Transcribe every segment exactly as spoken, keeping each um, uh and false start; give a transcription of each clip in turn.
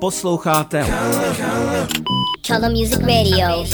posloucháte Kolor Music Radio.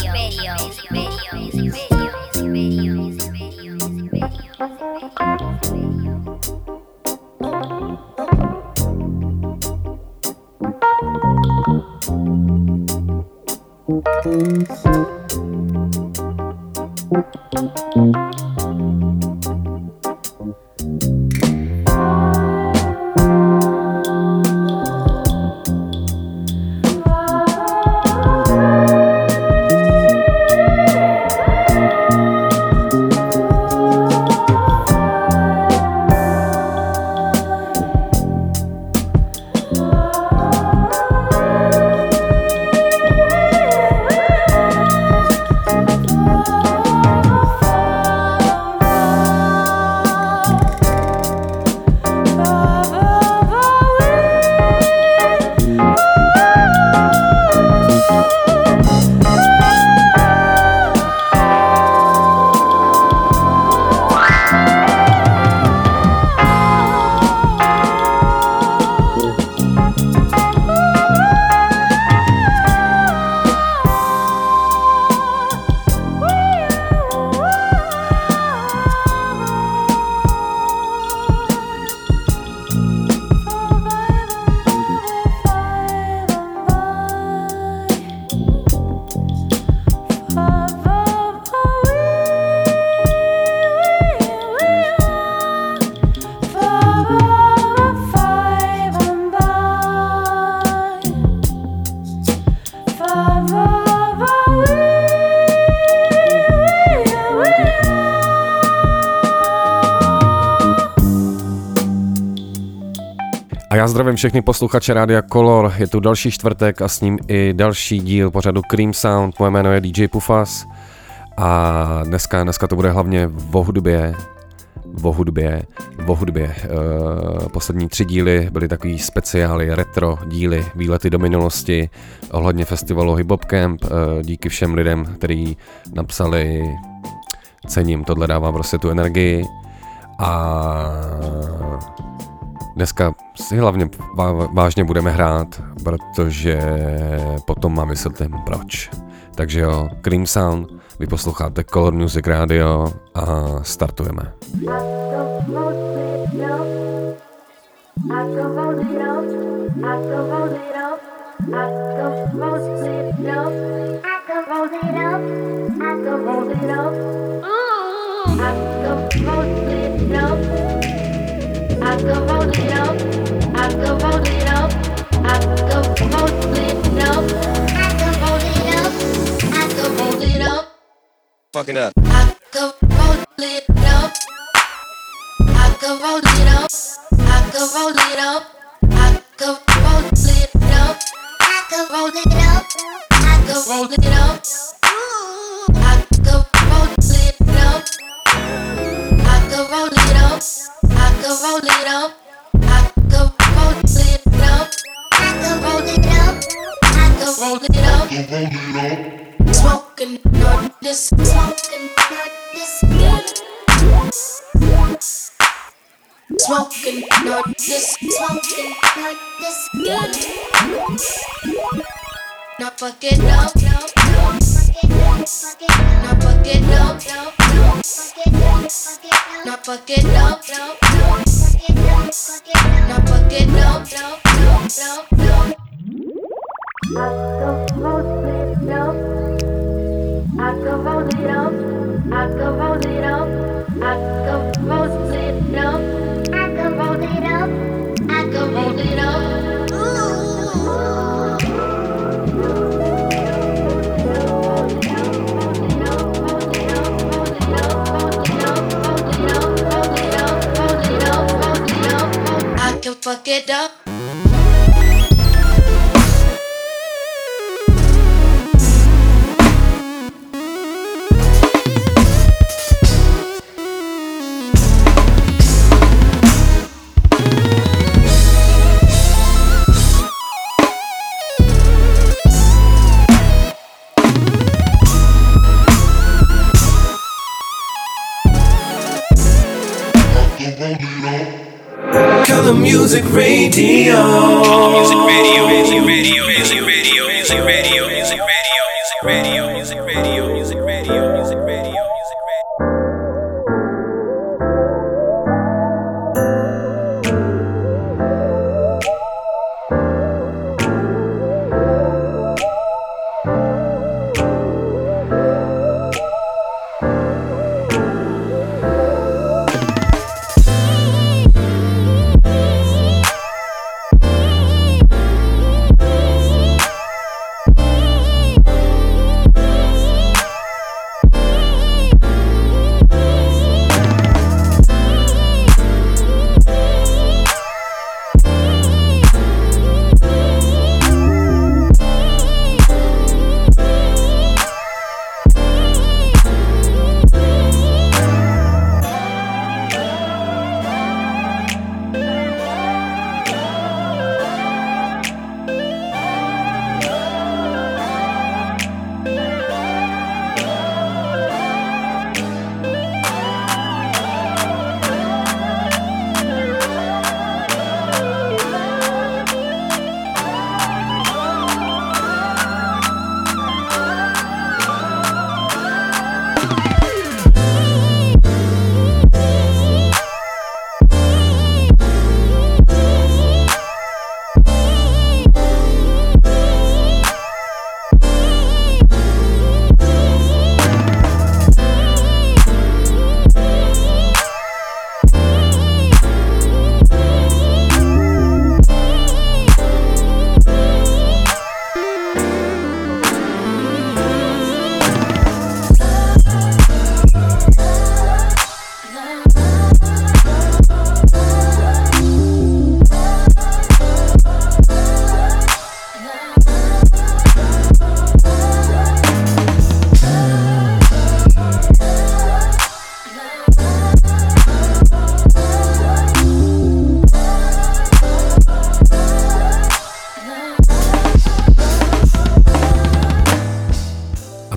Zdravím všechny posluchače Rádia Kolor, je tu další čtvrtek a s ním i další díl pořadu Cream Sound. Moje jméno je dý džej Pufas a dneska, dneska to bude hlavně o hudbě, o hudbě, o hudbě. E, poslední tři díly byly takový speciály, retro díly, výlety do minulosti, ohledně festivalu Hip Hop Camp. E, díky všem lidem, kteří napsali, cením, tohle dává prostě tu energii a... Dneska si hlavně vážně budeme hrát, protože potom vám vysvětlím proč. Takže jo, Cream Sound, vy posloucháte Kolor Music Radio a startujeme. I go hold it up, I go hold it up, I go hold it up, I go hold it up, I go hold it up, fucking up. I go hold it up, I go hold it up, I go hold it up, I go hold it up, I go hold it up, I go hold it up, I go hold it up, I go hold it up. I go roll it up, I go roll it up, I go roll it up, I go roll it up, I go roll it up. Smoking on this, smoking on this, smoking on this, smoking on this. Now fuck it up, now fuck it up, now fuck it up. Now fuck it up, now fuck it up, now fuck it up, now fuck it up. I go roll it up, I go roll it up, I go roll it up, I go roll it up, I go roll it up, I go roll it up. Fuck it up. Music radio. Music radio. Music radio.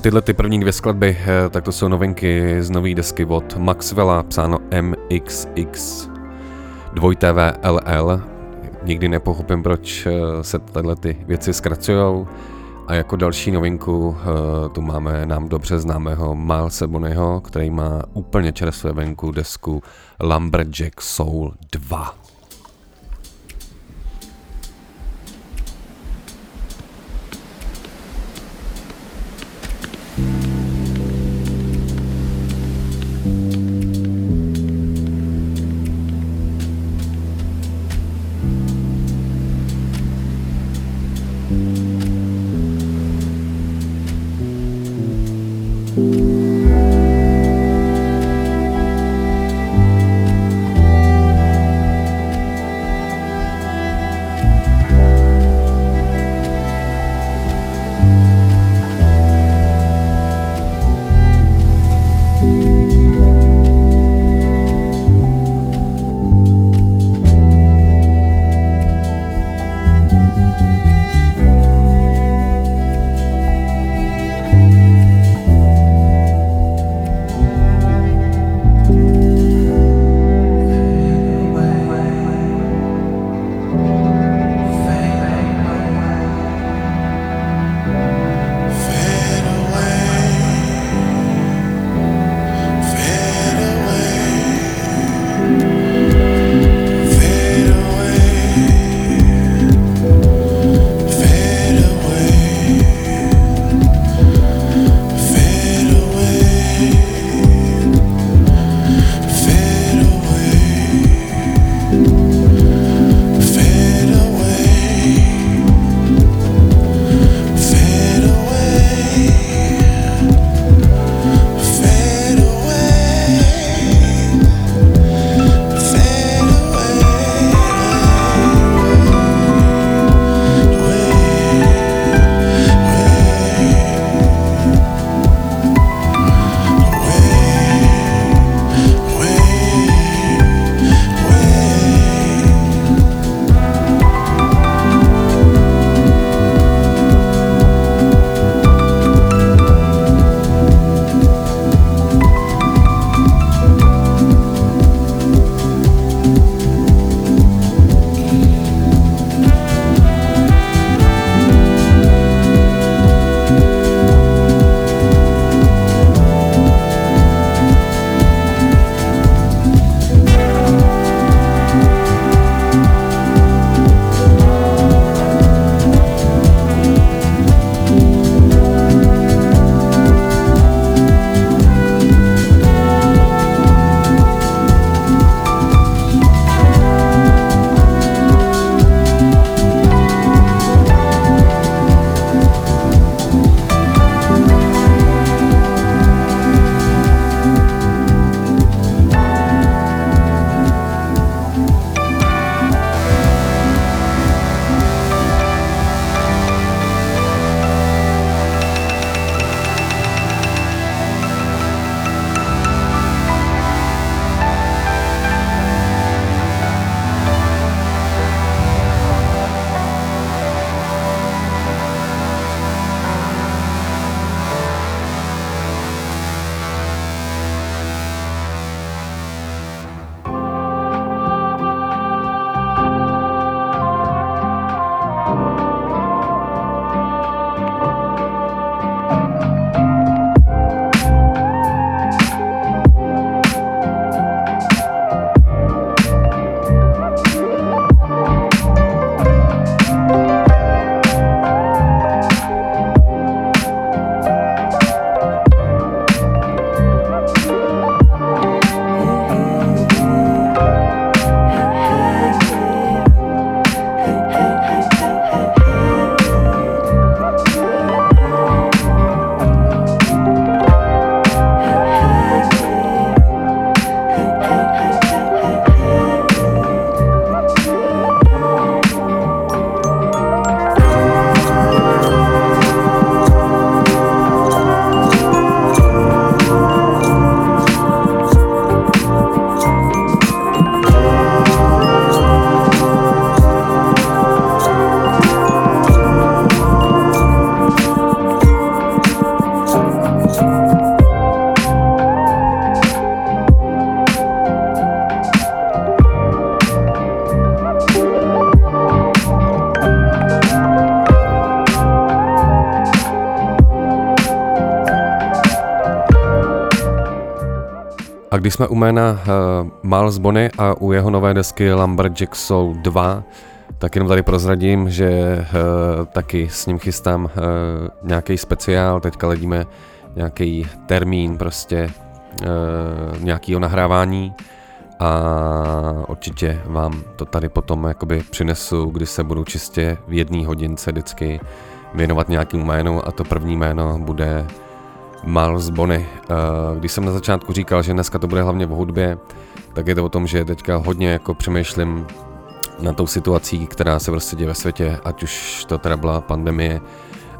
tyhle ty první dvě skladby, tak to jsou novinky z nový desky od Maxwella, psáno M X X dva T V L L. Nikdy nepochopím, proč se tyhle ty věci zkracujou. A jako další novinku tu máme nám dobře známého Malsebonyho, který má úplně čerstvě venku desku Lumberjack Soul dva. Thank you. když jsme u jména uh, Marz Bonny a u jeho nové desky Lumberjack Soul dva, tak jenom tady prozradím, že uh, taky s ním chystám uh, nějaký speciál, teďka ledíme nějaký termín prostě uh, nějakého nahrávání a určitě vám to tady potom jakoby přinesu, když se budu čistě v jedné hodince vždycky věnovat nějakému jménu a to první jméno bude Marz Bonny. Když jsem na začátku říkal, že dneska to bude hlavně v hudbě, tak je to o tom, že teďka hodně jako přemýšlím na tou situací, která se prostě děje ve světě, ať už to teda byla pandemie,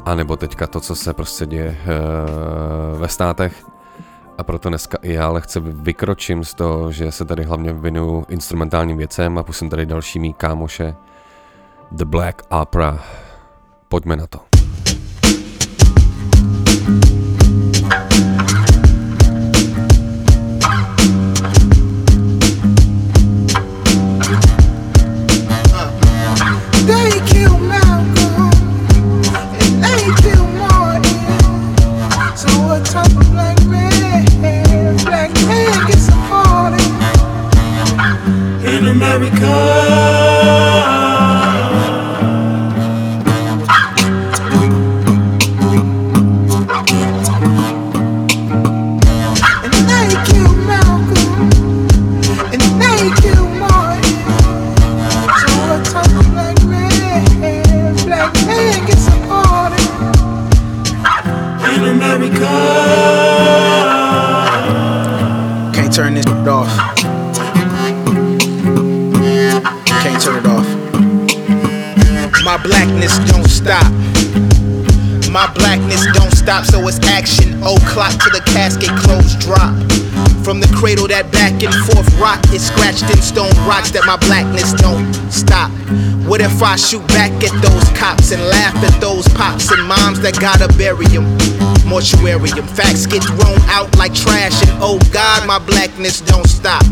anebo teďka to, co se prostě děje ve státech. A proto dneska i já lehce vykročím z toho, že se tady hlavně věnuju instrumentálním věcem a pustím tady další mý kámoše The Black Opera. Pojďme na to. That my blackness don't stop. What if I shoot back at those cops and laugh at those pops and moms that gotta bury them? Mortuarium, facts get thrown out like trash and oh God, my blackness don't stop.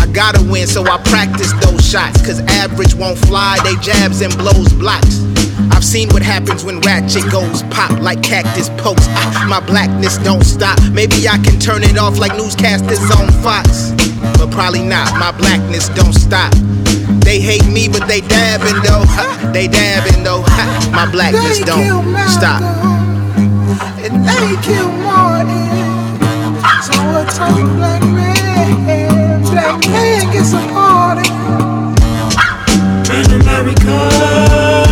I gotta win so I practice those shots, cause average won't fly, they jabs and blows blocks. I've seen what happens when ratchet goes pop like cactus pokes. Ah, my blackness don't stop. Maybe I can turn it off like newscasters on Fox, but probably not. My blackness don't stop. They hate me, but they dabbing though. Ha, they dabbing though. Ha, my blackness don't stop. And they kill Martin. So what type of black man? Black man gets a party in America.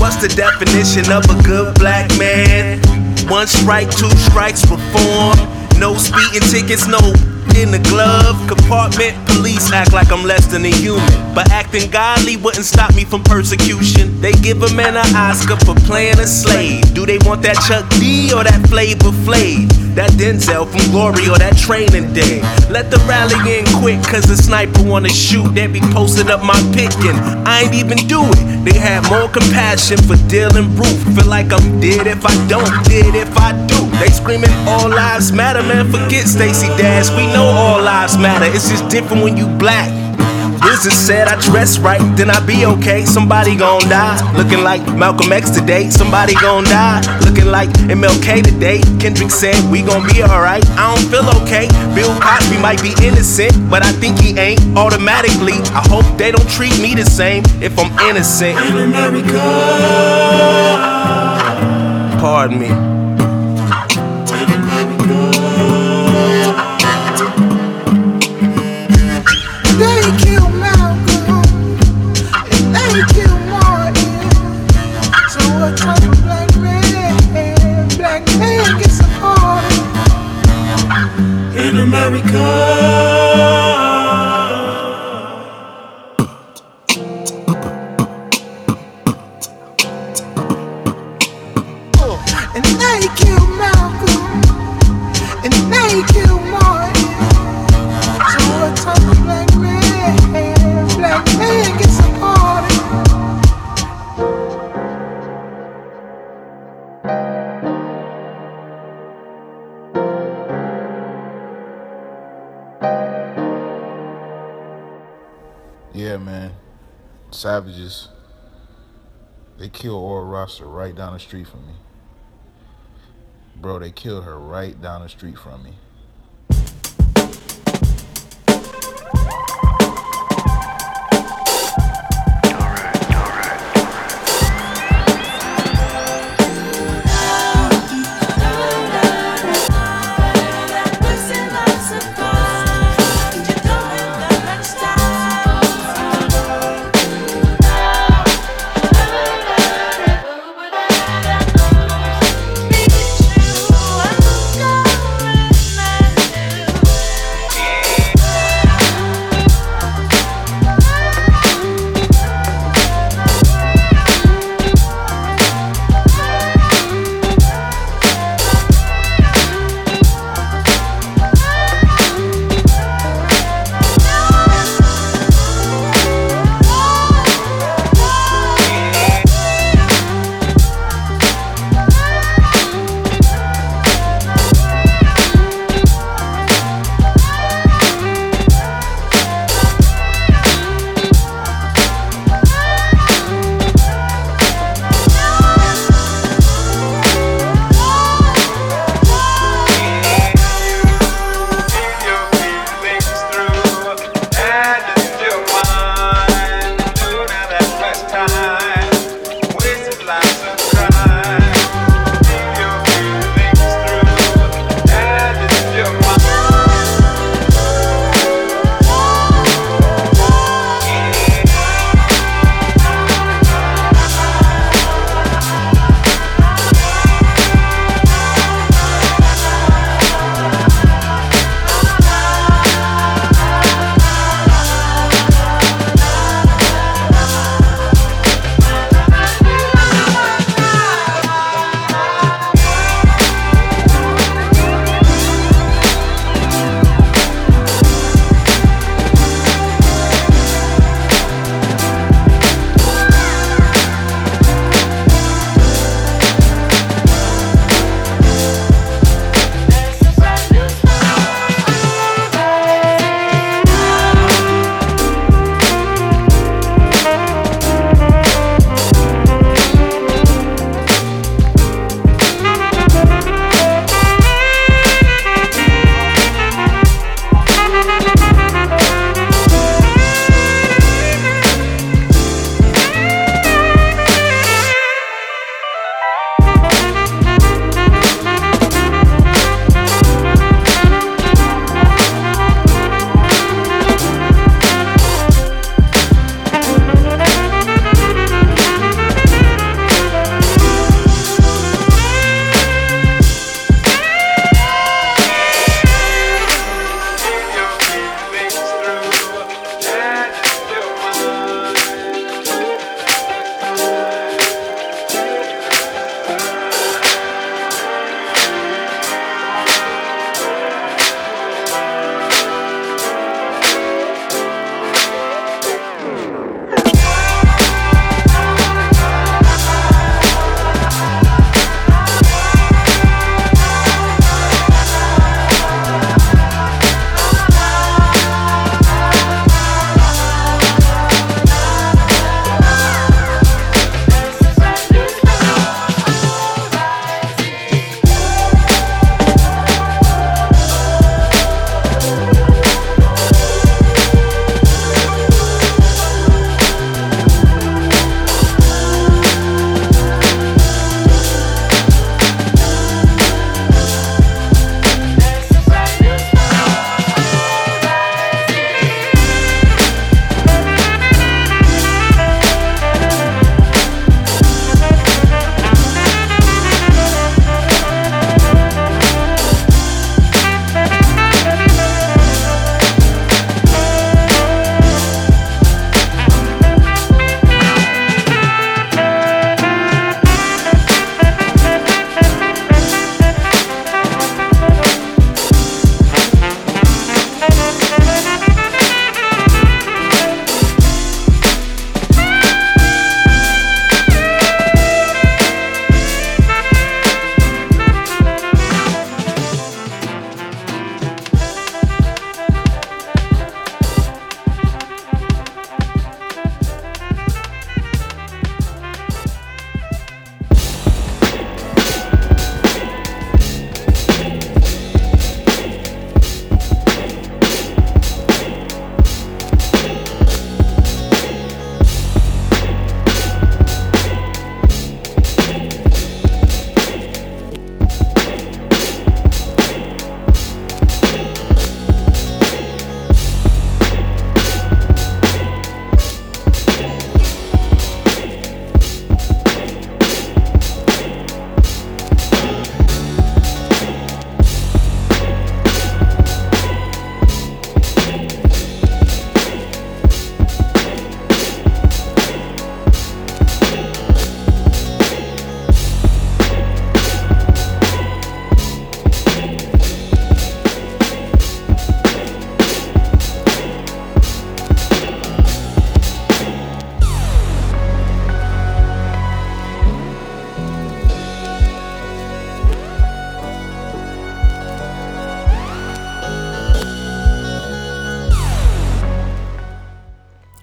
What's the definition of a good black man? One strike, two strikes, reform. No speeding tickets, no in the glove compartment. Police act like I'm less than a human, but acting godly wouldn't stop me from persecution. They give a man an Oscar for playing a slave. Do they want that Chuck D or that Flavor Flav? That Denzel from Glory or that Training Day? Let the rally in quick, cause the sniper wanna shoot. They be posting up my pickin', I ain't even do it. They have more compassion for Dylan Roof. Feel like I'm dead if I don't, dead if I do. They screaming all lives matter, man, forget Stacey Dash. We know all lives matter, it's just different when you black. Wizard said I dress right, then I be okay. Somebody gon' die, looking like Malcolm X today. Somebody gon' die, looking like M L K today. Kendrick said we gon' be alright. I don't feel okay. Bill Cosby might be innocent, but I think he ain't automatically. I hope they don't treat me the same if I'm innocent. In America, pardon me. And they Savages, they killed Oral Roster right down the street from me. Bro, they killed her right down the street from me.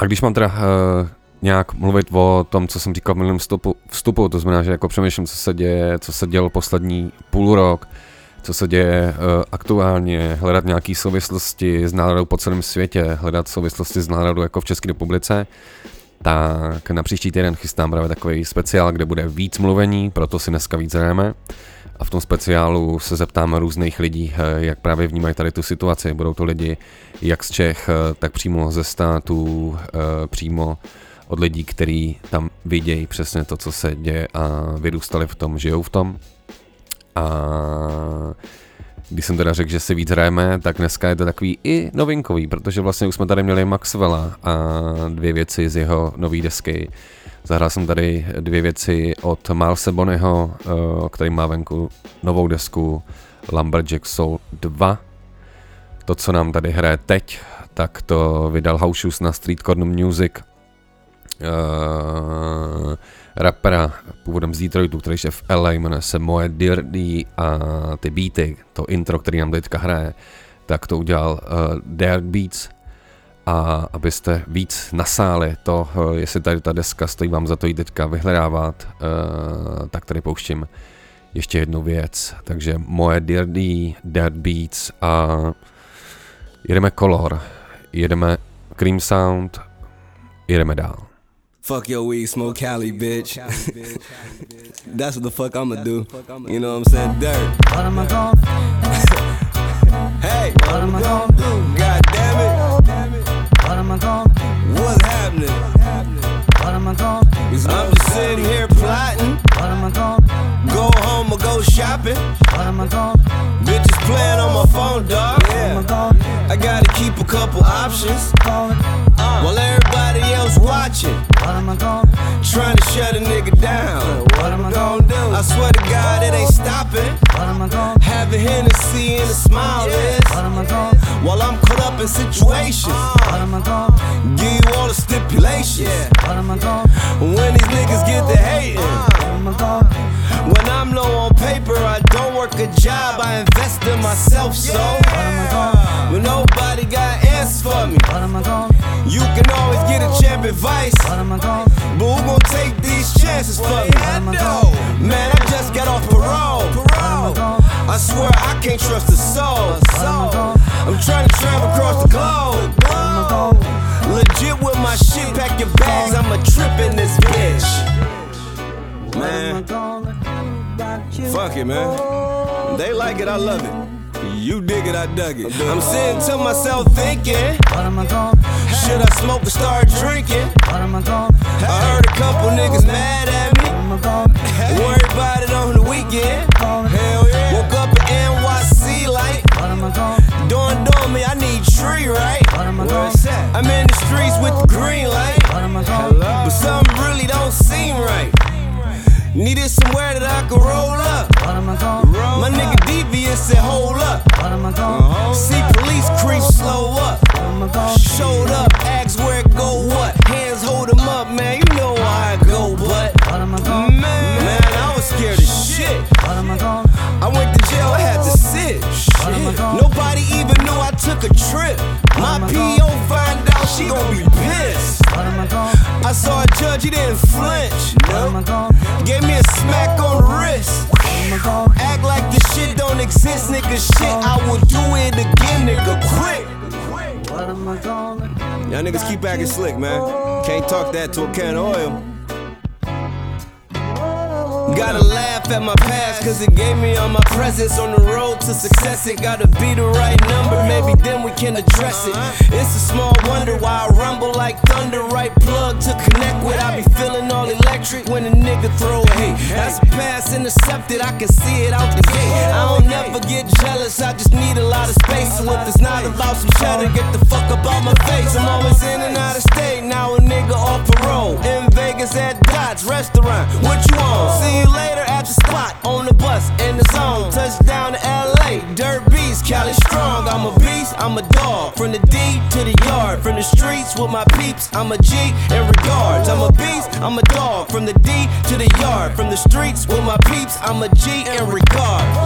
A když mám teda uh, nějak mluvit o tom, co jsem říkal v minulém vstupu, vstupu, to znamená, že jako přemýšlím, co se děje, co se dělo poslední půl rok, co se děje uh, aktuálně, hledat nějaké souvislosti s národou po celém světě, hledat souvislosti s národou jako v České republice, tak na příští týden chystám právě takový speciál, kde bude víc mluvení, proto si dneska víc hrajeme. A v tom speciálu se zeptáme různých lidí, jak právě vnímají tady tu situaci. Budou to lidi jak z Čech, tak přímo ze států, přímo od lidí, kteří tam vidějí přesně to, co se děje a vyrůstali v tom, žijou v tom. A když jsem teda řekl, že si víc hrajeme, tak dneska je to takový i novinkový, protože vlastně už jsme tady měli Maxwella a dvě věci z jeho nový desky. Zahrál jsem tady dvě věci od Marze Bonnyho, který má venku novou desku Lumberjack Soul dva. To, co nám tady hraje teď, tak to vydal Hauschus na Streetcorn Music. Uh, rapera původem z Detroitu, který je v L A, jmenuje se Mo Dirdy a ty beaty, to intro, který nám teďka hraje, tak to udělal uh, Dark Beats. A abyste víc nasáli to, uh, jestli tady ta deska stojí vám za to ji teďka vyhledávat, uh, tak tady pouštím ještě jednu věc. Takže Mo Dirdy, Dark Beats a jedeme Kolor, jedeme Cream Sound, jedeme dál. Fuck your weed, smoke Cali, bitch. That's what the fuck I'ma do. You know what I'm saying? Dirt. What am I gonna do? Hey, what am I gonna do? God damn it. What am I gonna do? What's happening? What am I gonna do? I'm just sitting here plotting. What am I gonna do? Go home or go shopping. What am I gonna do? Bitches playing on my phone, dog. Yeah. I gotta keep a couple options. While everybody else watching, what am I gonna do? Trying to shut a nigga down. What am I gonna do? I swear to God it ain't stopping. What am I gonna do? Having Hennessy and a smile is. What am I gonna do? While I'm caught up in situations. What am I gonna do? Give you all the stipulations. What am I gonna do? When these niggas get to hating. What am I gonna do? When I'm low on paper, I don't work a job. I invest in myself, so. What am I gonna do? When nobody got answers for me. What am I gonna do? You can always get a champ advice, but who gon' take these chances for me? Man, I just got off parole. I swear I can't trust a soul. I'm trying to travel across the globe. Legit with my shit, pack your bags, I'ma trip in this bitch. Man, fuck it, man. They like it, I love it. You dig it, I dug it. I'm sitting to myself thinking, what am I gonna do? Should I smoke or start drinking? What am I gonna do? I heard a couple niggas mad at me. What am I gonna do? Worried about it on the weekend. Hell yeah. Woke up in N Y C like, what am I gonna do? Doing, doing me, I need tree, right? What am I gonna do? I'm in the streets with the green light. What am I gonna do? But something really don't seem right. Needed somewhere that I could roll up. What am I gonna do? My nigga devious said, hold up. What am I gonna do? See police creep slow up. What am I gonna do? Showed up, asked where it go, what? Hands hold him up, man, you know why I go, but what am I gonna do? Man, man, I was scared as shit. What am I gonna do? I went to jail, I had to sit. Shit. Nobody even knew I took a trip. My P O find out, she gon' be pissed. I saw a judge, he didn't flinch. Nope. Gave me a smack on the wrist. Act like this shit don't exist, nigga. Shit, I will do it again, nigga. Quick. Y'all niggas keep acting slick, man. Can't talk that to a can of oil. Gotta laugh at my past, cause it gave me all my presents. On the road to success, it gotta be the right number. Maybe then we can address it. It's a small wonder why I rumble like thunder. Right plug to connect with, I be feeling all electric when a nigga throw a hate. That's a pass intercepted, I can see it out the gate. I don't never get jealous, I just need a lot of space. So if it's not about some cheddar, get the fuck up out my face. I'm always in and out of state, now a nigga off parole. In Vegas at Dodge Restaurant, what you on? See you later at the spot, on the bus, in the zone. Touchdown to L A, Dirt Beats, Cali strong. I'm a beast, I'm a dog. From the D to the yard, from the streets with my peeps. I'm a G in regards. I'm a beast, I'm a dog. From the D to the yard, from the streets with my peeps. I'm a G in regards.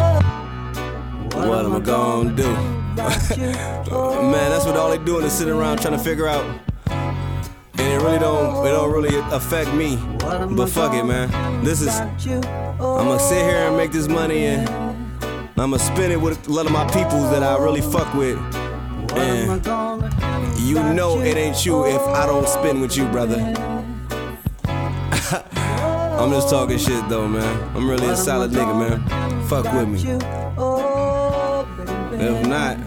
What am I gonna do? Man, that's what all they doing is sitting around trying to figure out and it really don't it don't really affect me. But fuck it, man. This is I'ma sit here and make this money, and I'ma spend it with a lot of my peoples that I really fuck with. And you know it ain't you if I don't spend with you, brother. I'm just talking shit though, man. I'm really a solid nigga, man. Fuck with me. If not.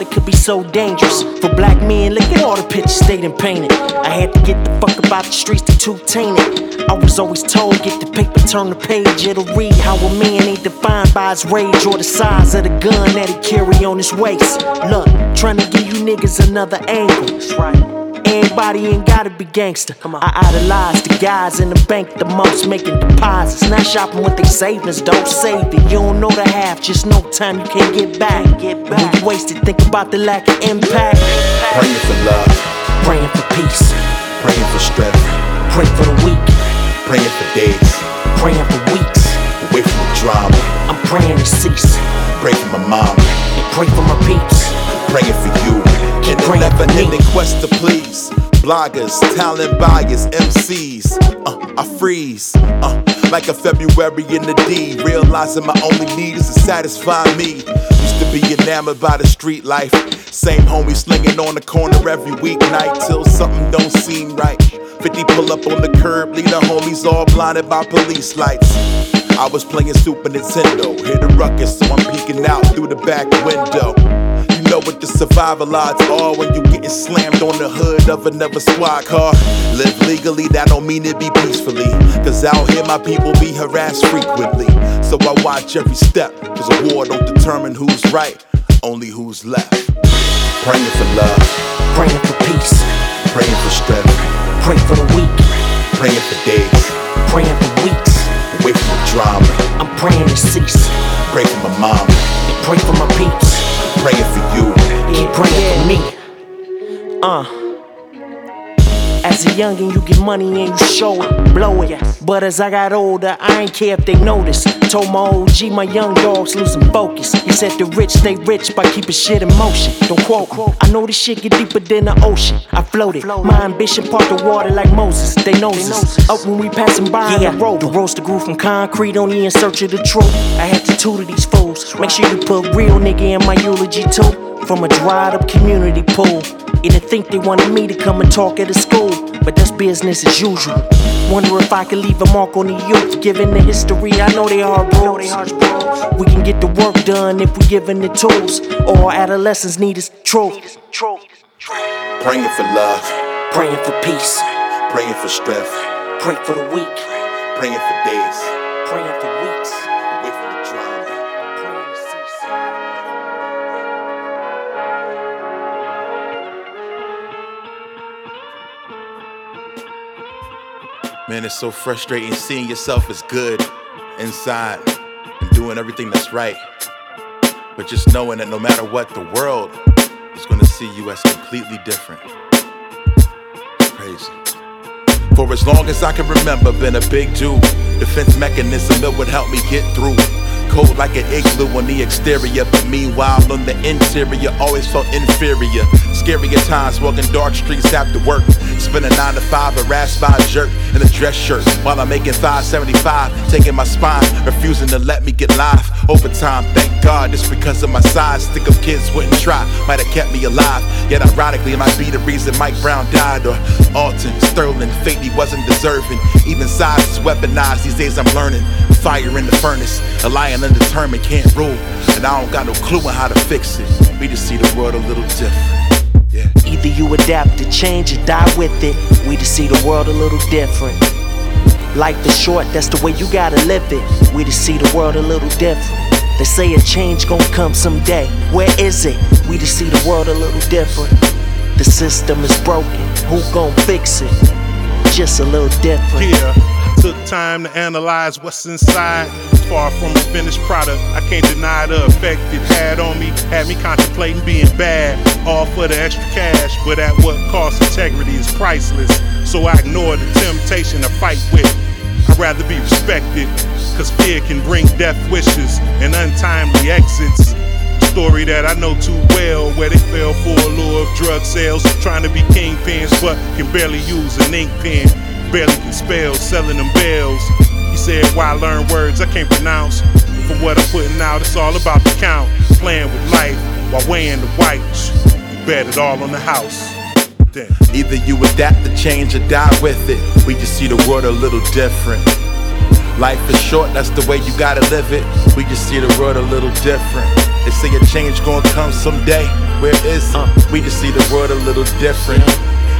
It could be so dangerous for black men. Look at all the pictures they done painted. I had to get the fuck about the streets to too tame it. I was always told, get the paper, turn the page. It'll read how a man ain't defined by his rage or the size of the gun that he carry on his waist. Look, trying to give you niggas another angle. That's right. Everybody ain't gotta be gangster. I idolize the guys in the bank the most, making deposits, not shopping with their savings. Don't save it, you don't know the half. Just no time you can't get back. Get back. When you wasted, think about the lack of impact. Praying for love, praying for peace, praying for strength. Pray for the weak, praying for days, praying for weeks. Away from the drama, I'm praying to cease. Pray for my mom, pray for my peeps. Praying for you, keep praying for me. In quest to please, bloggers, talent buyers, M Cs, uh, I freeze, uh, like a February in the D, realizing my only need is to satisfy me. Used to be enamored by the street life, same homie slinging on the corner every weeknight, till something don't seem right, fifty pull up on the curb, leave the homies all blinded by police lights. I was playing Super Nintendo, hear the ruckus, so I'm peeking out through the back window. You know what the survival odds are when you getting slammed on the hood of another squad car. Live legally, that don't mean it be peacefully, cause out here my people be harassed frequently. So I watch every step, cause a war don't determine who's right, only who's left. Praying for love, praying for peace, praying for strength, pray for the weak, praying for days, praying for weeks. Away from the drama, I'm praying to cease. Pray for my mom, pray for my peeps. Praying for you, keep praying for me. Uh, as a youngin' you get money and you show it, blow it. But as I got older, I ain't care if they notice. Told my O G, my young dogs losing focus. He said the rich stay rich by keeping shit in motion. Don't quote him. I know this shit get deeper than the ocean. I floated. My ambition parked the water like Moses. They knows us. Up when we passing by on yeah. the road. The roaster grew from concrete only in search of the truth. I had to tutor these fools. Make sure you put real nigga in my eulogy too. From a dried up community pool. They didn't think they wanted me to come and talk at a school. but that's business as usual. Wonder if I can leave a mark on the youth. Given the history, I know they hard bros. We can get the work done if we given the tools. All adolescents need is truth. Praying for love, praying for peace, praying for strength. Pray for the weak, praying for days, praying for weeks. Wait for the drama. Man, it's so frustrating seeing yourself as good inside and doing everything that's right, but just knowing that no matter what, the world is going to see you as completely different. Crazy. For as long as I can remember, been a big dude. Defense mechanism that would help me get through. Cold like an igloo on the exterior, but meanwhile on the interior, always felt inferior. Scary at times, walking dark streets after work. Spending nine to five, harassed by a jerk in a dress shirt. While I'm making five seventy-five, taking my spine, refusing to let me get live. Overtime, thank God, it's because of my size. Stick up kids wouldn't try, might have kept me alive. Yet ironically, it might be the reason Mike Brown died, or Alton Sterling, fate he wasn't deserving. Even size is weaponized, these days I'm learning. Fire in the furnace, a lion undetermined can't rule, and I don't got no clue on how to fix it. We just see the world a little different, yeah. Either you adapt to change or die with it. We just see the world a little different. Life is short, that's the way you gotta live it. We just see the world a little different. They say a change gon' come someday, where is it? We just see the world a little different. The system is broken, who gon' fix it? Just a little different. Yeah. Took time to analyze what's inside. Far from the finished product, I can't deny the effect it had on me. Had me contemplating being bad, all for the extra cash. But at what cost, integrity is priceless. So I ignore the temptation to fight with. I'd rather be respected, cause fear can bring death wishes and untimely exits. Story that I know too well, where they fell for a lure of drug sales, trying to be kingpins, but can barely use an ink pen. Barely can spell, selling them bells. He said, why learn words I can't pronounce? For what I'm putting out, it's all about the count. Playing with life while weighing the whites. You bet it all on the house. Damn. Either you adapt to change or die with it. We just see the world a little different. Life is short, that's the way you gotta live it. We just see the world a little different. They say a change gonna come someday. Where is it? We just see the world a little different.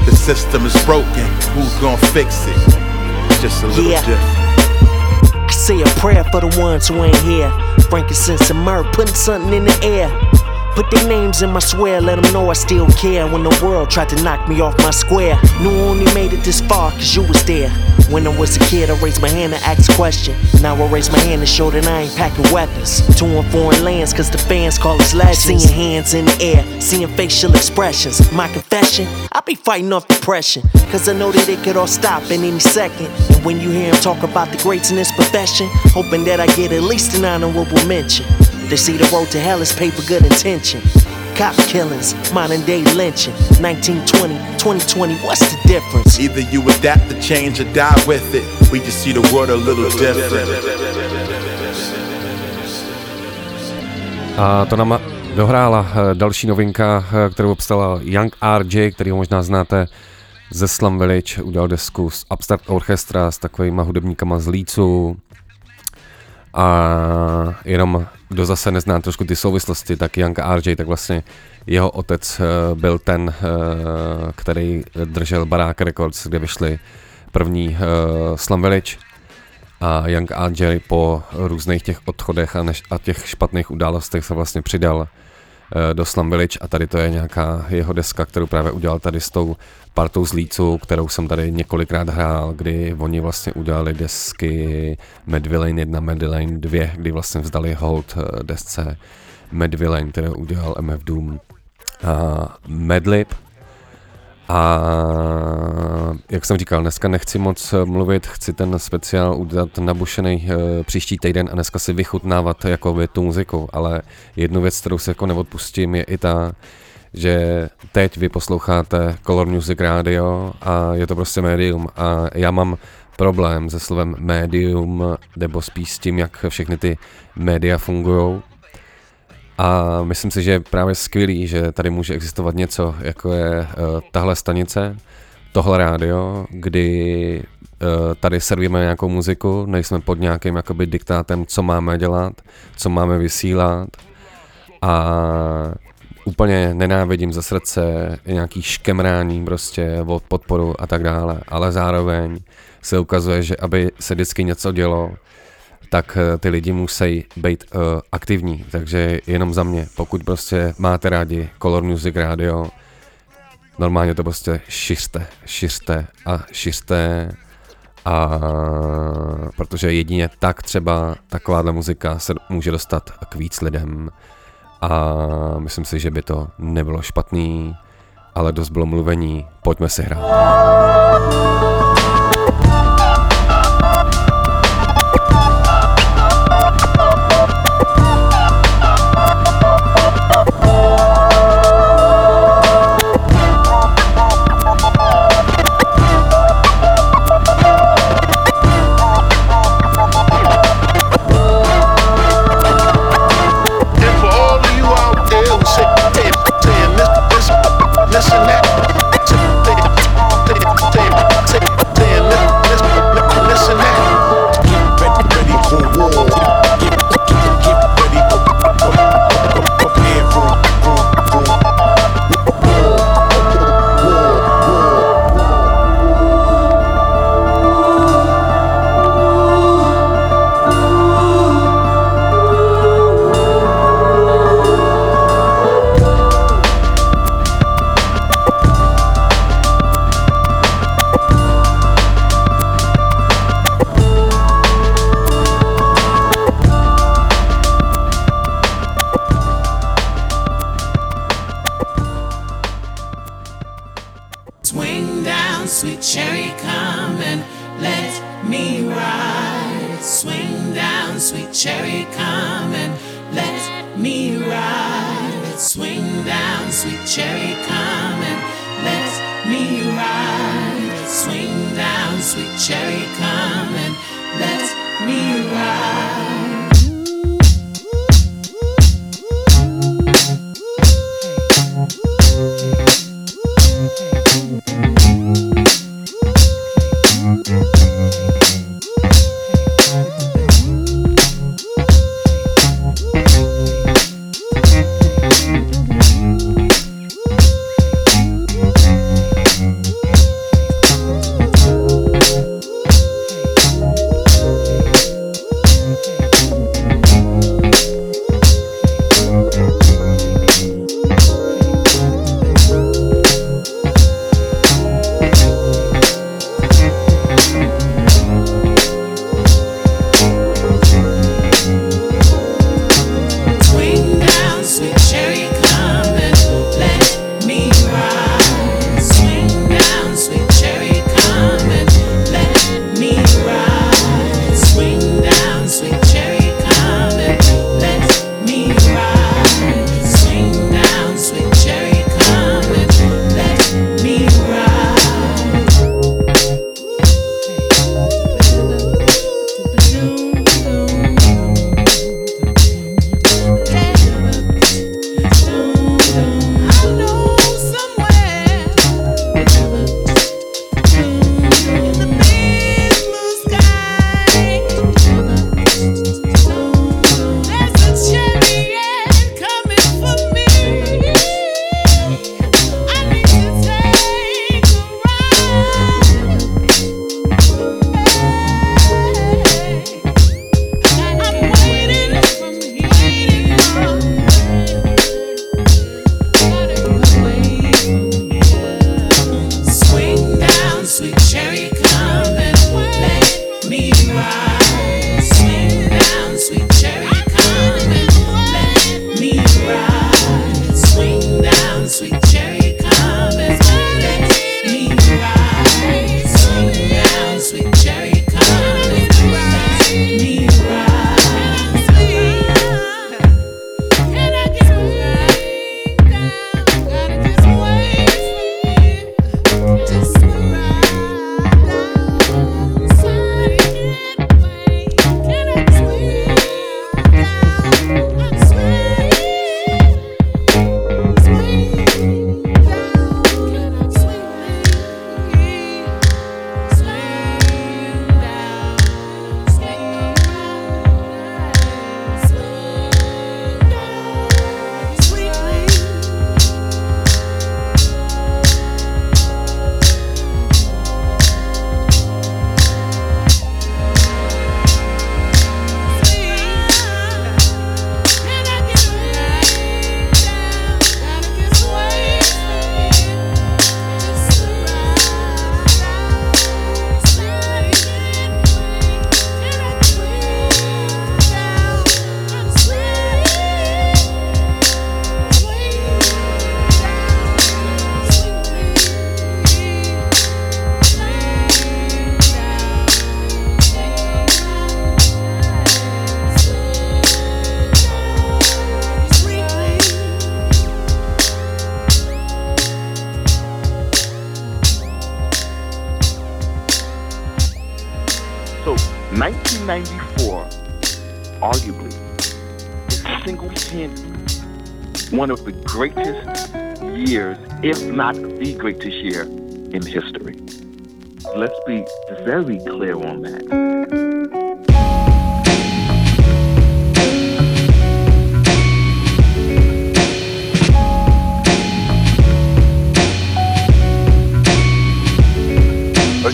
The system is broken, who's gonna fix it? Just a little yeah. different. I say a prayer for the ones who ain't here. Frankincense and myrrh, putting something in the air. Put their names in my swear, let them know I still care. When the world tried to knock me off my square, knew I only made it this far cause you was there. When I was a kid, I raised my hand to ask a question. Now I raise my hand to show that I ain't packing weapons. Touring foreign lands cause the fans call us legends. Seeing hands in the air, seeing facial expressions. My confession, I be fighting off depression, cause I know that it could all stop in any second. And when you hear him talk about the greats in this profession, hoping that I get at least an honorable mention. They see the road to hell is paved with good intention. Cop killings, modern day lynching. nineteen twenty, twenty twenty, what's the difference? Either you adapt to change or die with it. We just see the world a little different. A to nám dohrála další novinka, kterou obstala Young R J, kterýho možná znáte ze Slum Village. Udal desku z Upstart orchestra s takovýma hudebníkama z Lícu. A jenom, kdo zase nezná trošku ty souvislosti, tak Young R J, tak vlastně jeho otec byl ten, který držel Barák Records, kde vyšly první Slum Village. A Young R J po různých těch odchodech a těch špatných událostech se vlastně přidal do Slum Village a tady to je nějaká jeho deska, kterou právě udělal tady s tou partou z Lícu, kterou jsem tady několikrát hrál, kdy oni vlastně udělali desky Mad Villain jedna, Mad Villain dva, kdy vlastně vzdali hold desce Mad Villain, kterou udělal M F Doom a Mad Lib. A jak jsem říkal, dneska nechci moc mluvit, chci ten speciál udělat nabušený příští týden a dneska si vychutnávat jakoby tu muziku, ale jednu věc, kterou se jako neodpustím, je i ta, že teď vy posloucháte Kolor Music Radio a je to prostě médium a já mám problém se slovem médium, nebo spíš s tím, jak všechny ty média fungujou. A myslím si, že je právě skvělý, že tady může existovat něco, jako je uh, tahle stanice, tohle rádio, kdy tady servíme nějakou muziku, nejsme pod nějakým jakoby diktátem, co máme dělat, co máme vysílat, a úplně nenávidím ze srdce nějaký škemrání prostě od podporu a tak dále, ale zároveň se ukazuje, že aby se vždycky něco dělo, tak ty lidi musí být uh, aktivní, takže jenom za mě, pokud prostě máte rádi Kolor Music Radio, normálně to prostě šiřte, šiřte a šiřte, a protože jedině tak třeba takováhle muzika se může dostat k víc lidem, a myslím si, že by to nebylo špatný, ale dost bylo mluvení, pojďme si hrát. Thank you. nineteen ninety-four, arguably, single-handedly one of the greatest years, if not the greatest year in history. Let's be very clear on that.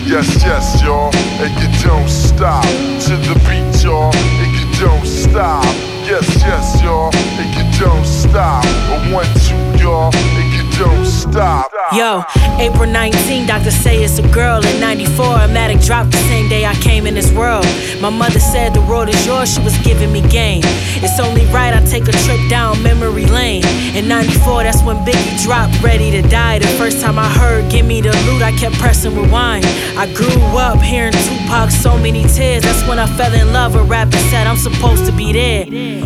Yes, yes, y'all, and you don't stop to the beat, y'all, and you don't stop. Yes, yes, y'all, and you don't stop. A one, two, y'all, and you don't stop. Yo, April nineteenth, doctors say it's a girl. In ninety-four, a matic dropped the same day I came in this world. My mother said the world is yours, she was giving me game. It's only right I take a trip down memory lane. In ninety-four, that's when Biggie dropped Ready to Die. The first time I heard Give Me the Loot, I kept pressing rewind. I grew up hearing Tupac, so many tears. That's when I fell in love with rap and said I'm supposed to be there.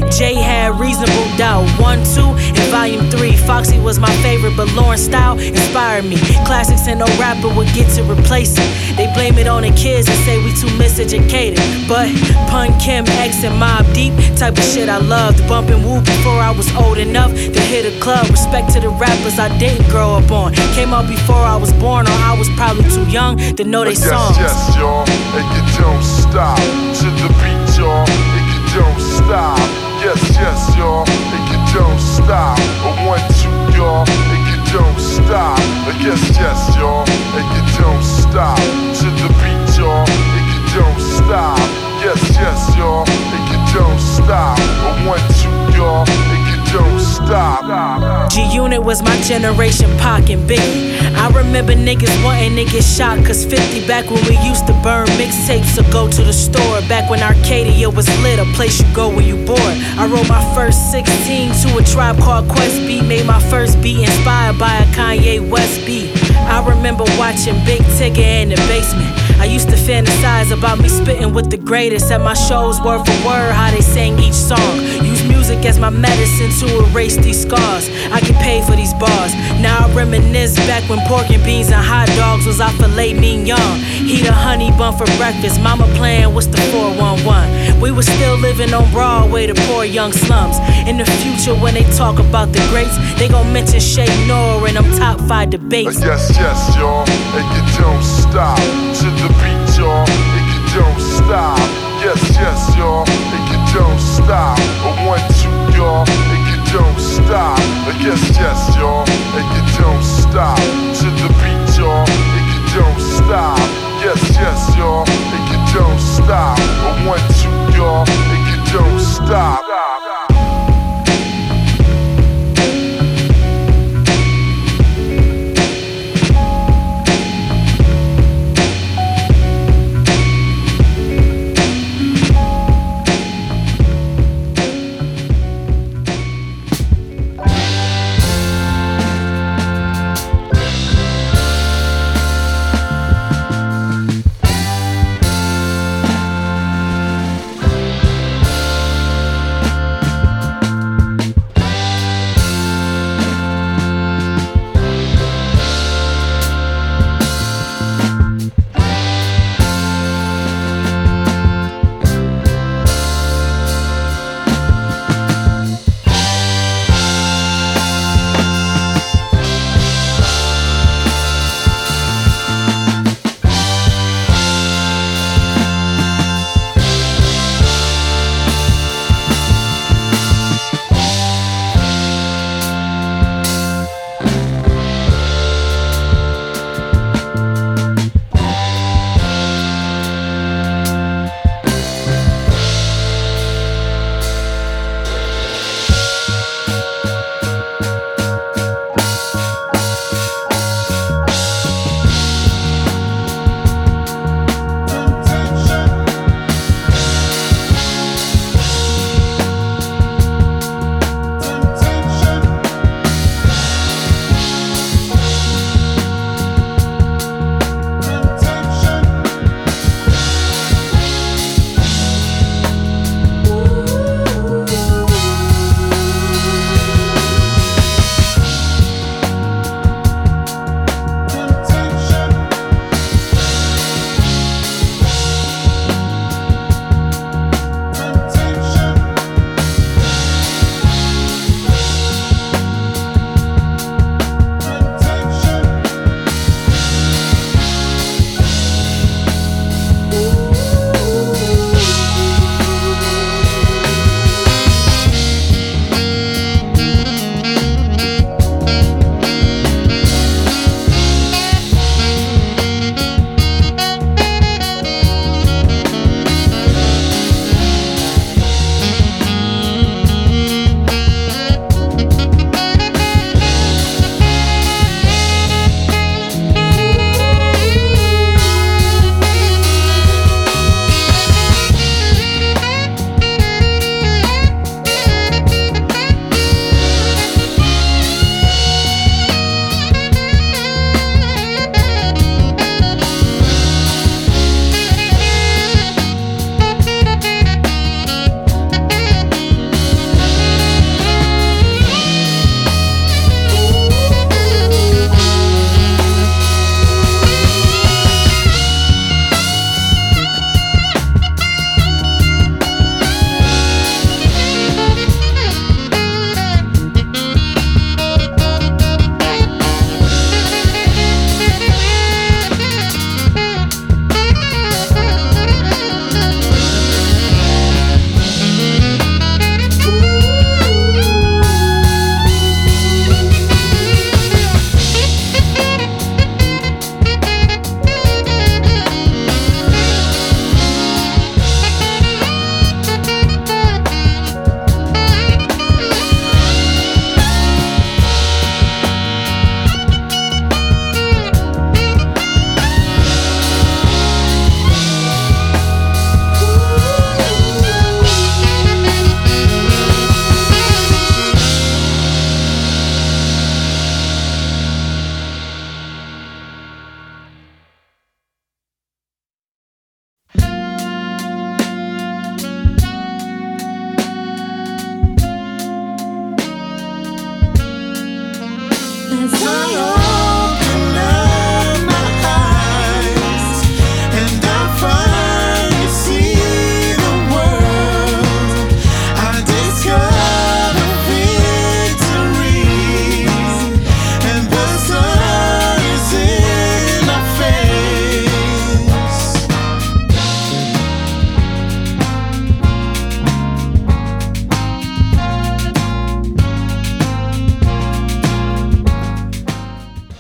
Jay had Reasonable Doubt, one, two, and volume three. Foxy was my favorite, but Lauren style inspired me. Classics and no rapper would get to replace it. They blame it on the kids and say we too miseducated. But Pun, Kim, X, and Mobb Deep, type of shit I loved. Bumping Woo before I was old enough to hit a club. Respect to the rappers I didn't grow up on. Came out before I was born, or I was probably too young to know they songs. Yes, yes, y'all, and you don't stop to the beat, y'all, and you don't stop. Yes, yes, y'all, and you don't stop. A one, two, y'all, and you don't stop. Yes, yes, y'all, and you don't stop to the beat, y'all, and you don't stop. Yes, yes, y'all, and you don't stop. A one, two, y'all, and you don't stop. G-Unit was my generation, Pac and Biggie. I remember niggas wanting to get shot, cause fifty back when we used to burn mixtapes or go to the store. Back when Arcadia was lit, a place you go when you bored. I wrote my first sixteen to a Tribe Called Quest beat. Made my first beat inspired by a Kanye West beat. I remember watching Big Tigger in the basement. I used to fantasize about me spitting with the greatest at my shows, word for word, how they sang each song. Use music as my medicine to erase these scars. I get paid for these bars. Now I reminisce back when pork and beans and hot dogs was our filet mignon. Heat a honey bun for breakfast. Mama playing what's the four one one. We was still living on Broadway, the poor young slums. In the future when they talk about the greats, they gon' mention Shay Nor in them top five debates. Yes, yes, y'all, and you don't stop to the beat, y'all, and you don't stop. Yes, yes, y'all, and you don't stop. A one, two, y'all, and don't stop. Yes, yes, y'all, and you don't stop to the beat, y'all, and you don't stop. Yes, yes, y'all, and you don't stop. A one, two, y'all, and you don't stop.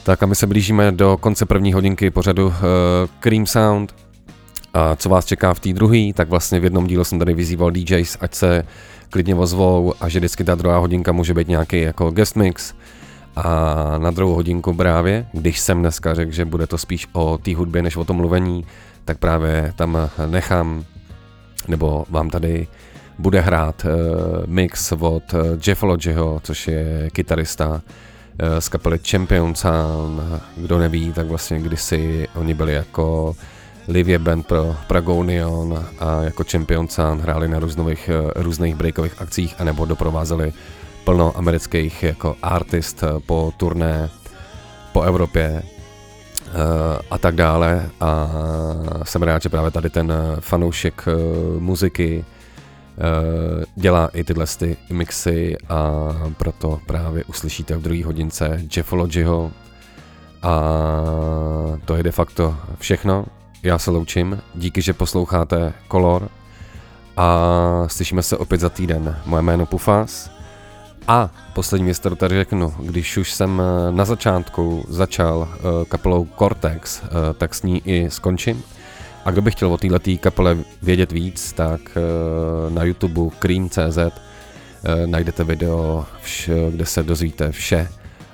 Tak a my se blížíme do konce první hodinky pořadu uh, Cream Sound. A co vás čeká v té druhé, tak vlastně v jednom dílu jsem tady vyzýval D Js, ať se klidně ozvou a že vždycky ta druhá hodinka může být nějaký jako guest mix. A na druhou hodinku právě, když jsem dneska řekl, že bude to spíš o té hudbě než o tom mluvení, tak právě tam nechám, nebo vám tady bude hrát mix od Jeffologyho, což je kytarista z kapely Champion Sun. Kdo neví, tak vlastně kdysi oni byli jako Livie band pro Pragonion a jako Champion Sun hráli na různých, různých breakových akcích anebo doprovázeli plno amerických jako artist po turné po Evropě a tak dále. A jsem rád, že právě tady ten fanoušek muziky dělá i tyhle ty mixy, a proto právě uslyšíte v druhé hodince Jeffologyho. A to je de facto všechno. Já se loučím, díky, že posloucháte Kolor, a slyšíme se opět za týden. Moje jméno Pufas a poslední věc, kterou tady řeknu, když už jsem na začátku začal kapelou Cortex, tak s ní i skončím. A kdo by chtěl o této kapele vědět víc, tak na YouTube cream tečka cz najdete video, kde se dozvíte vše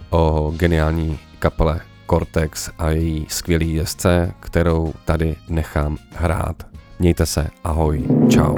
o geniální kapele Cortex a její skvělý jezdce, kterou tady nechám hrát. Mějte se, ahoj, čau.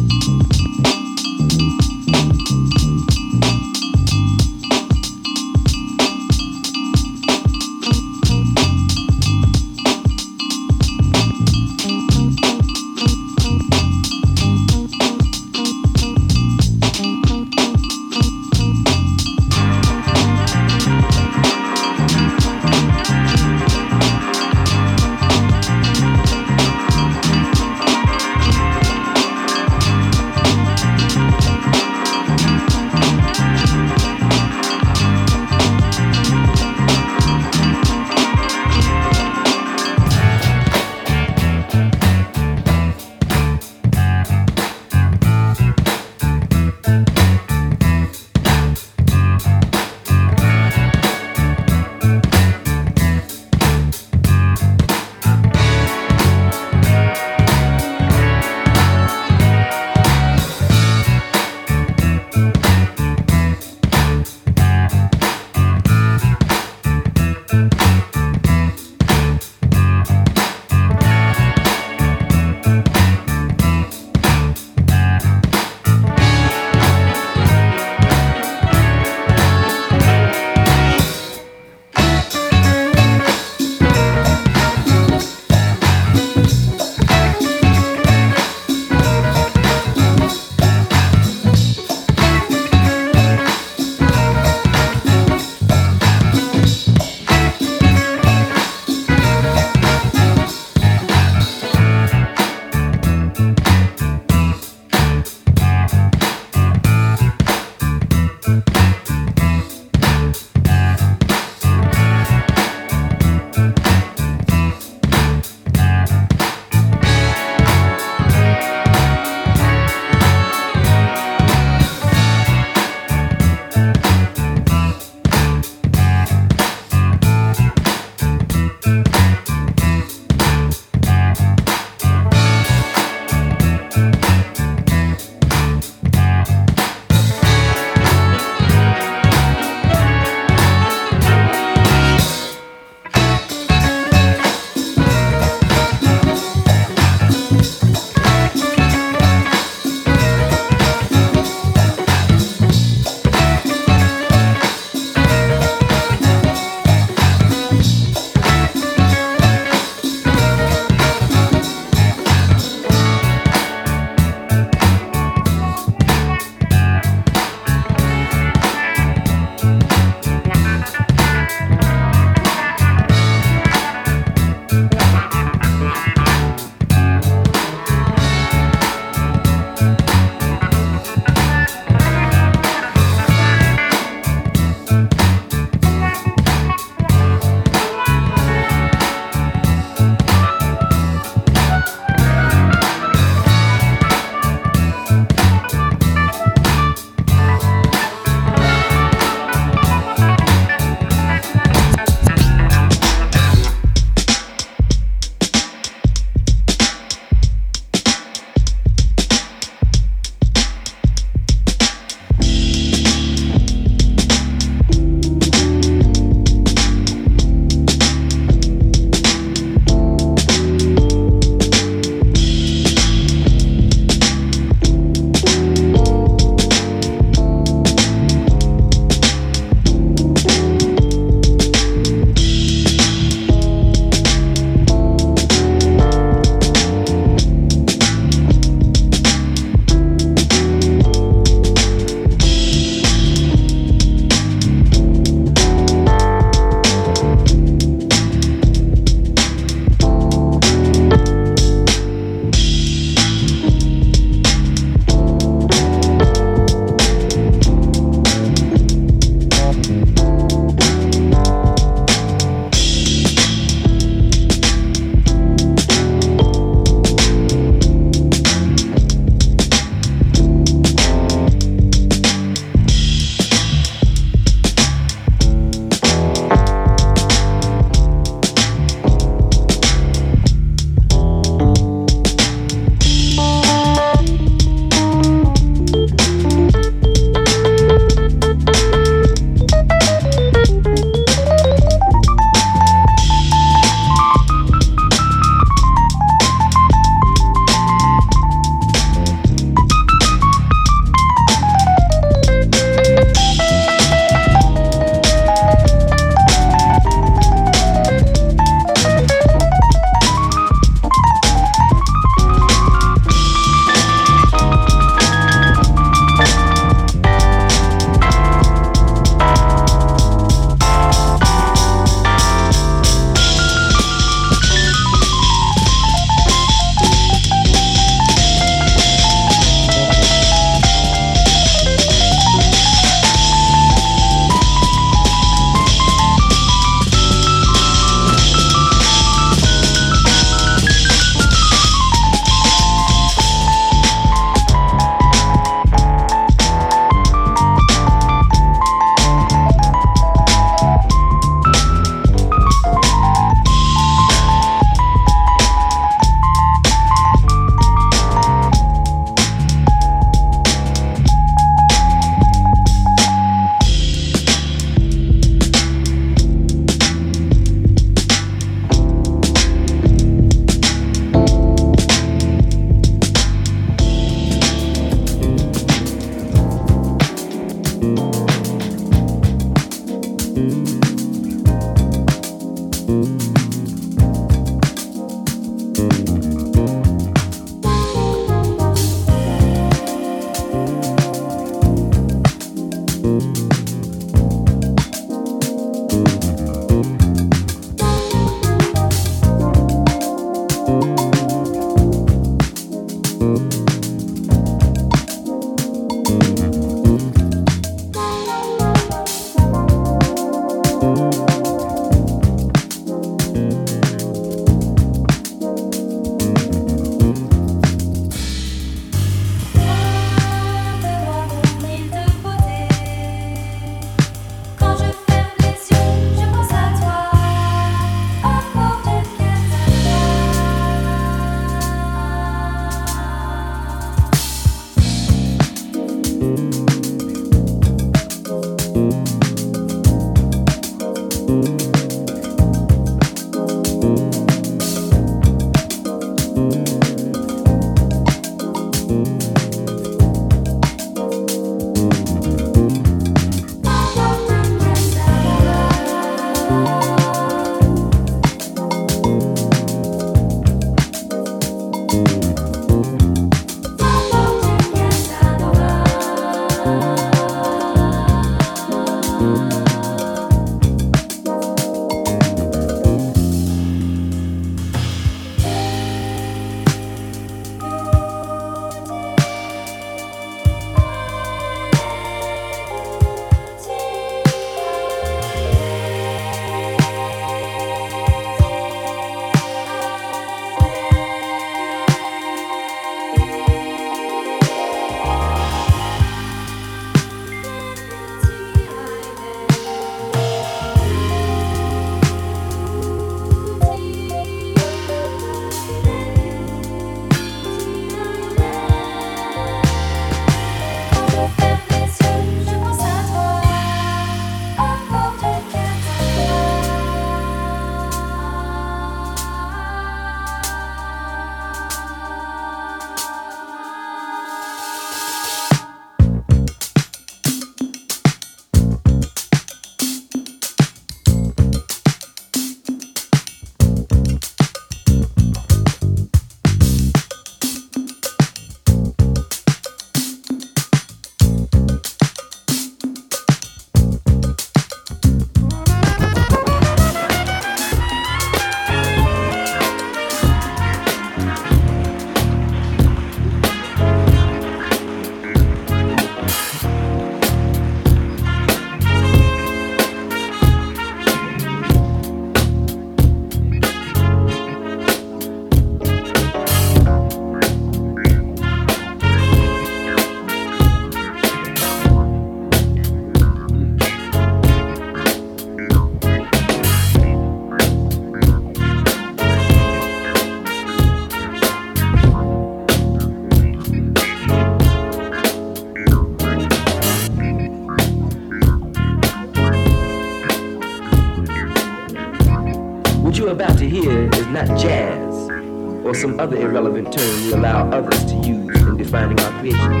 Some other irrelevant term we allow others to use in defining our creation.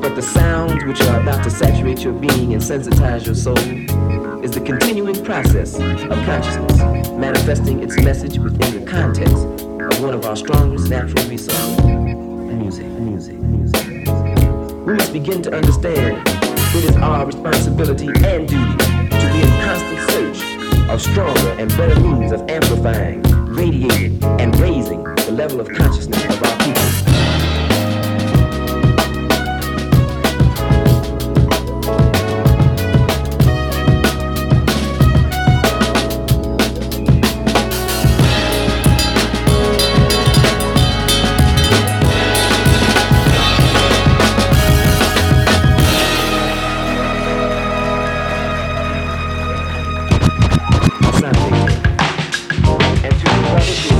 But the sounds which are about to saturate your being and sensitize your soul is the continuing process of consciousness, manifesting its message within the context of one of our strongest natural resources, music, music, music. We must begin to understand it is our responsibility and duty to be in constant search of stronger and better means of amplifying, radiating, and raising the level of consciousness of our people. To the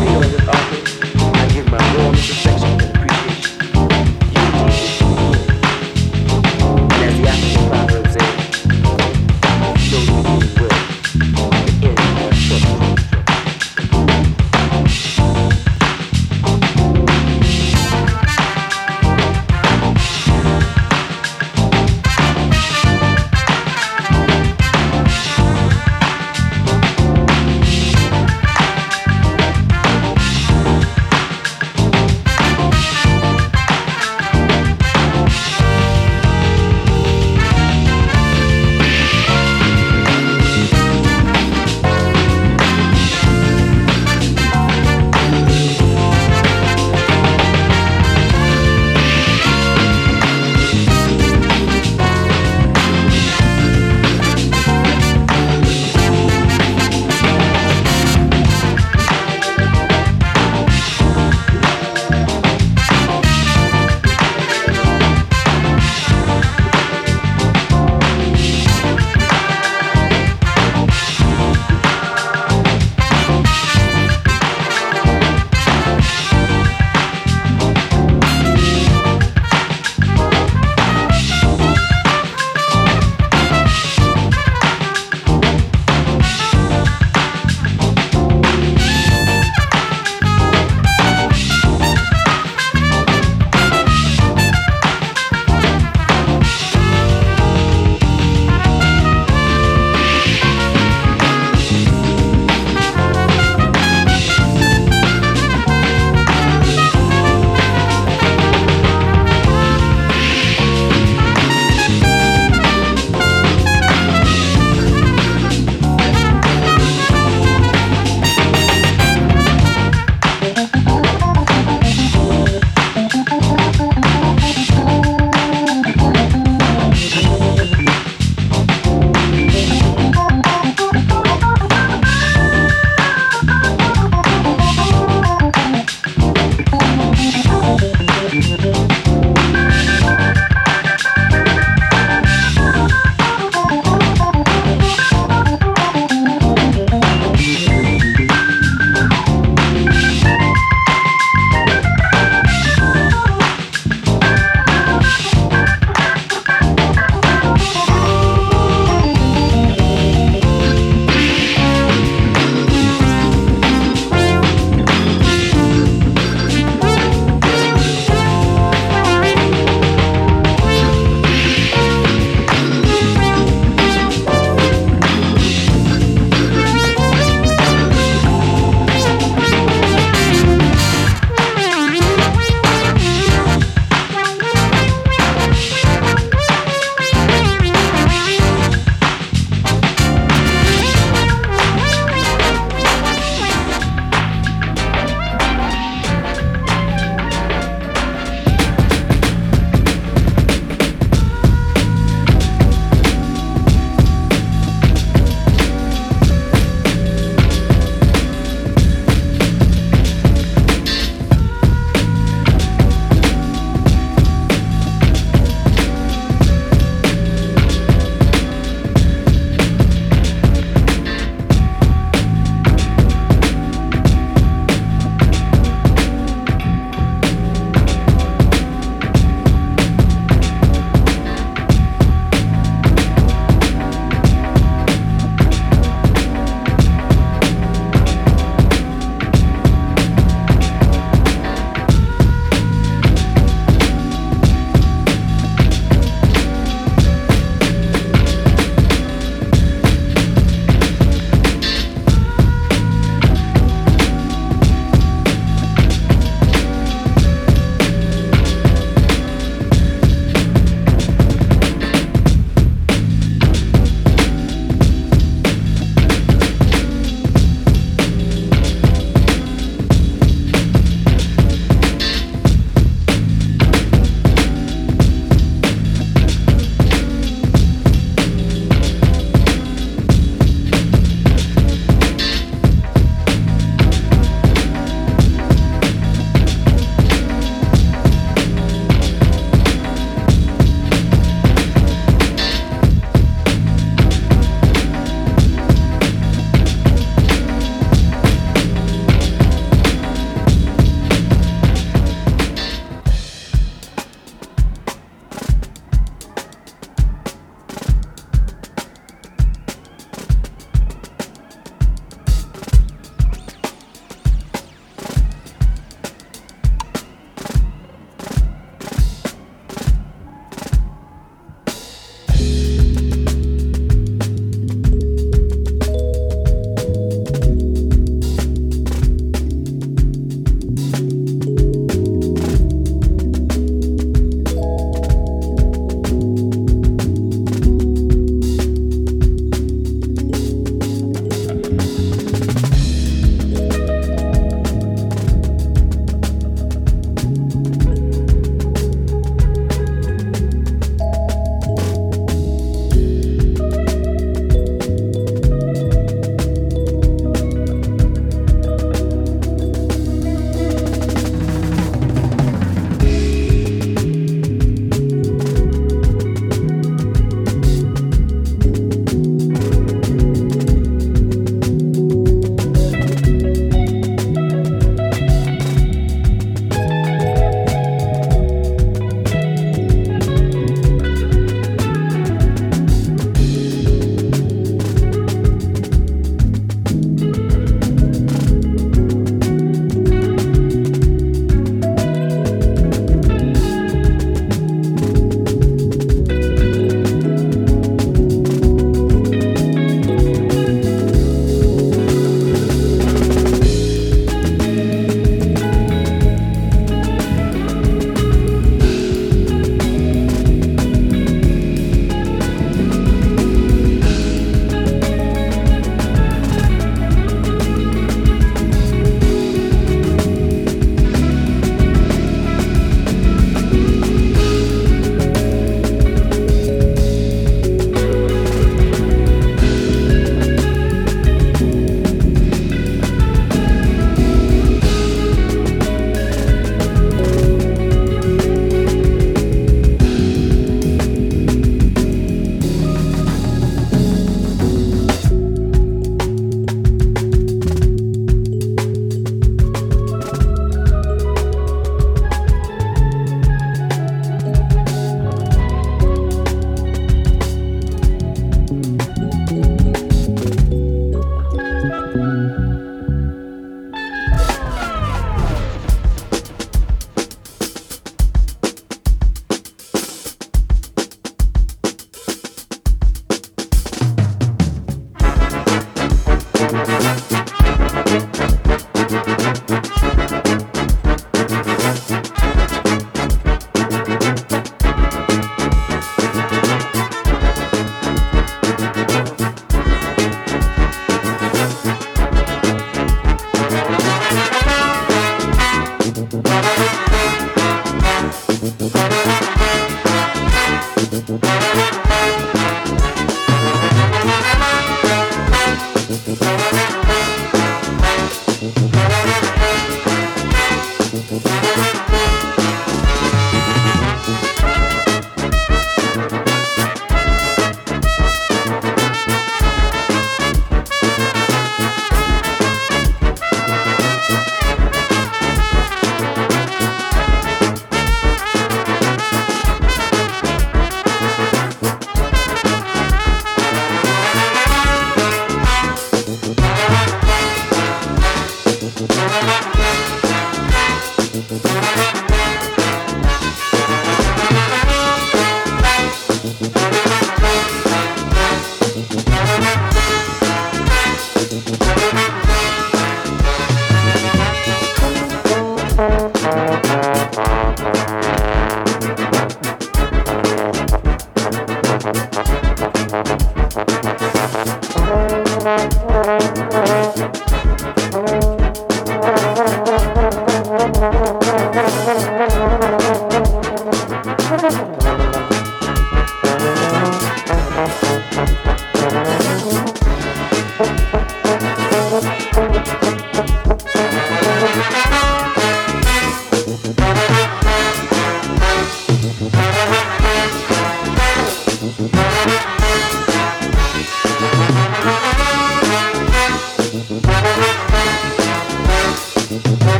people in this office, I give my warmest affection and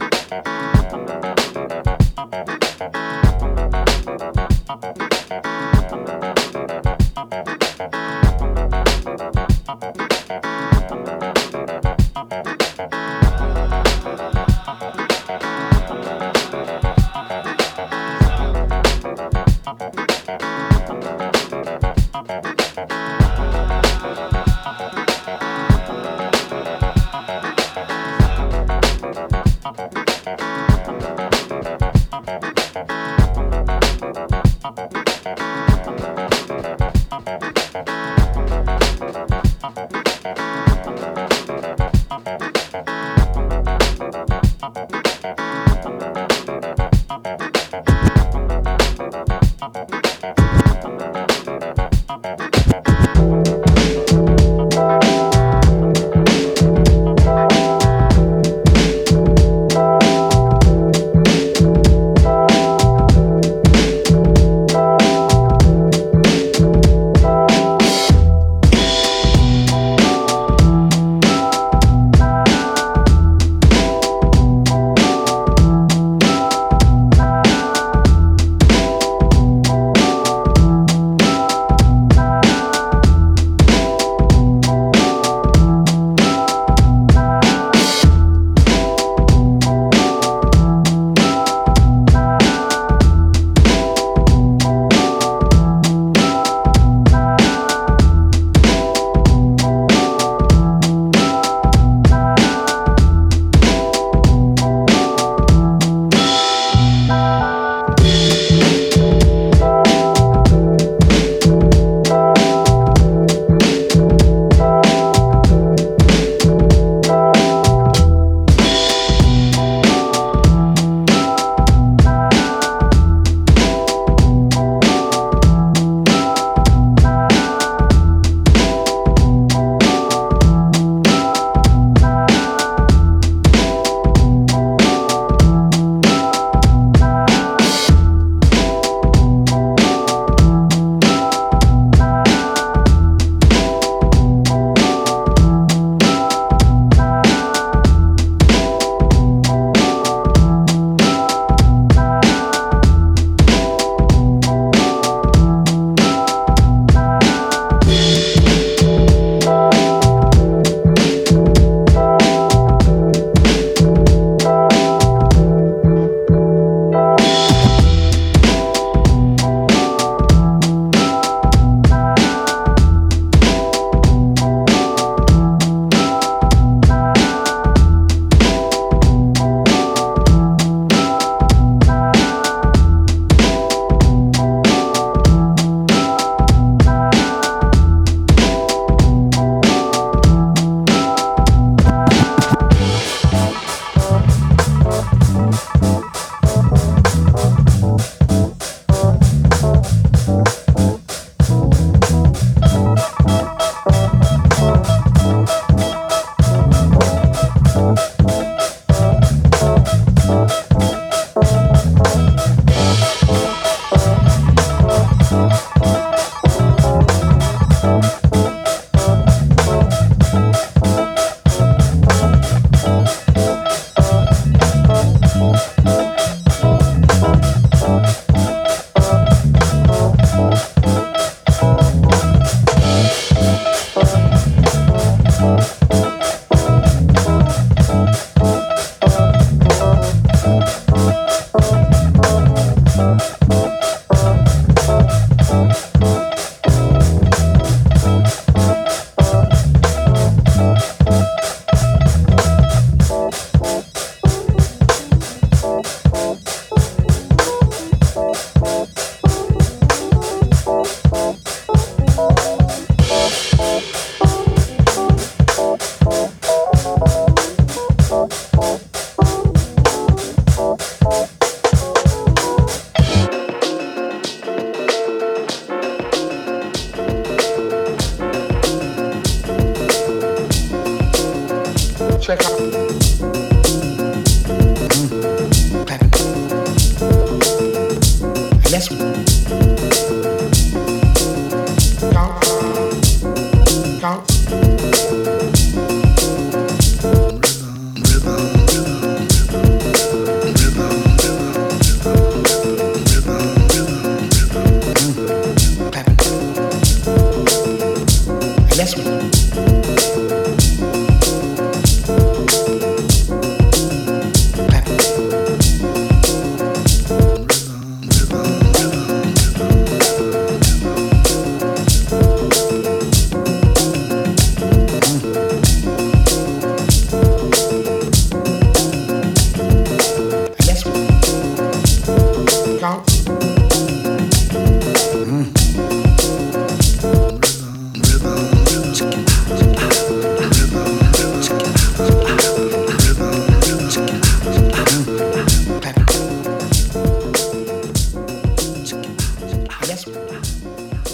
Thank uh-huh. Jazz.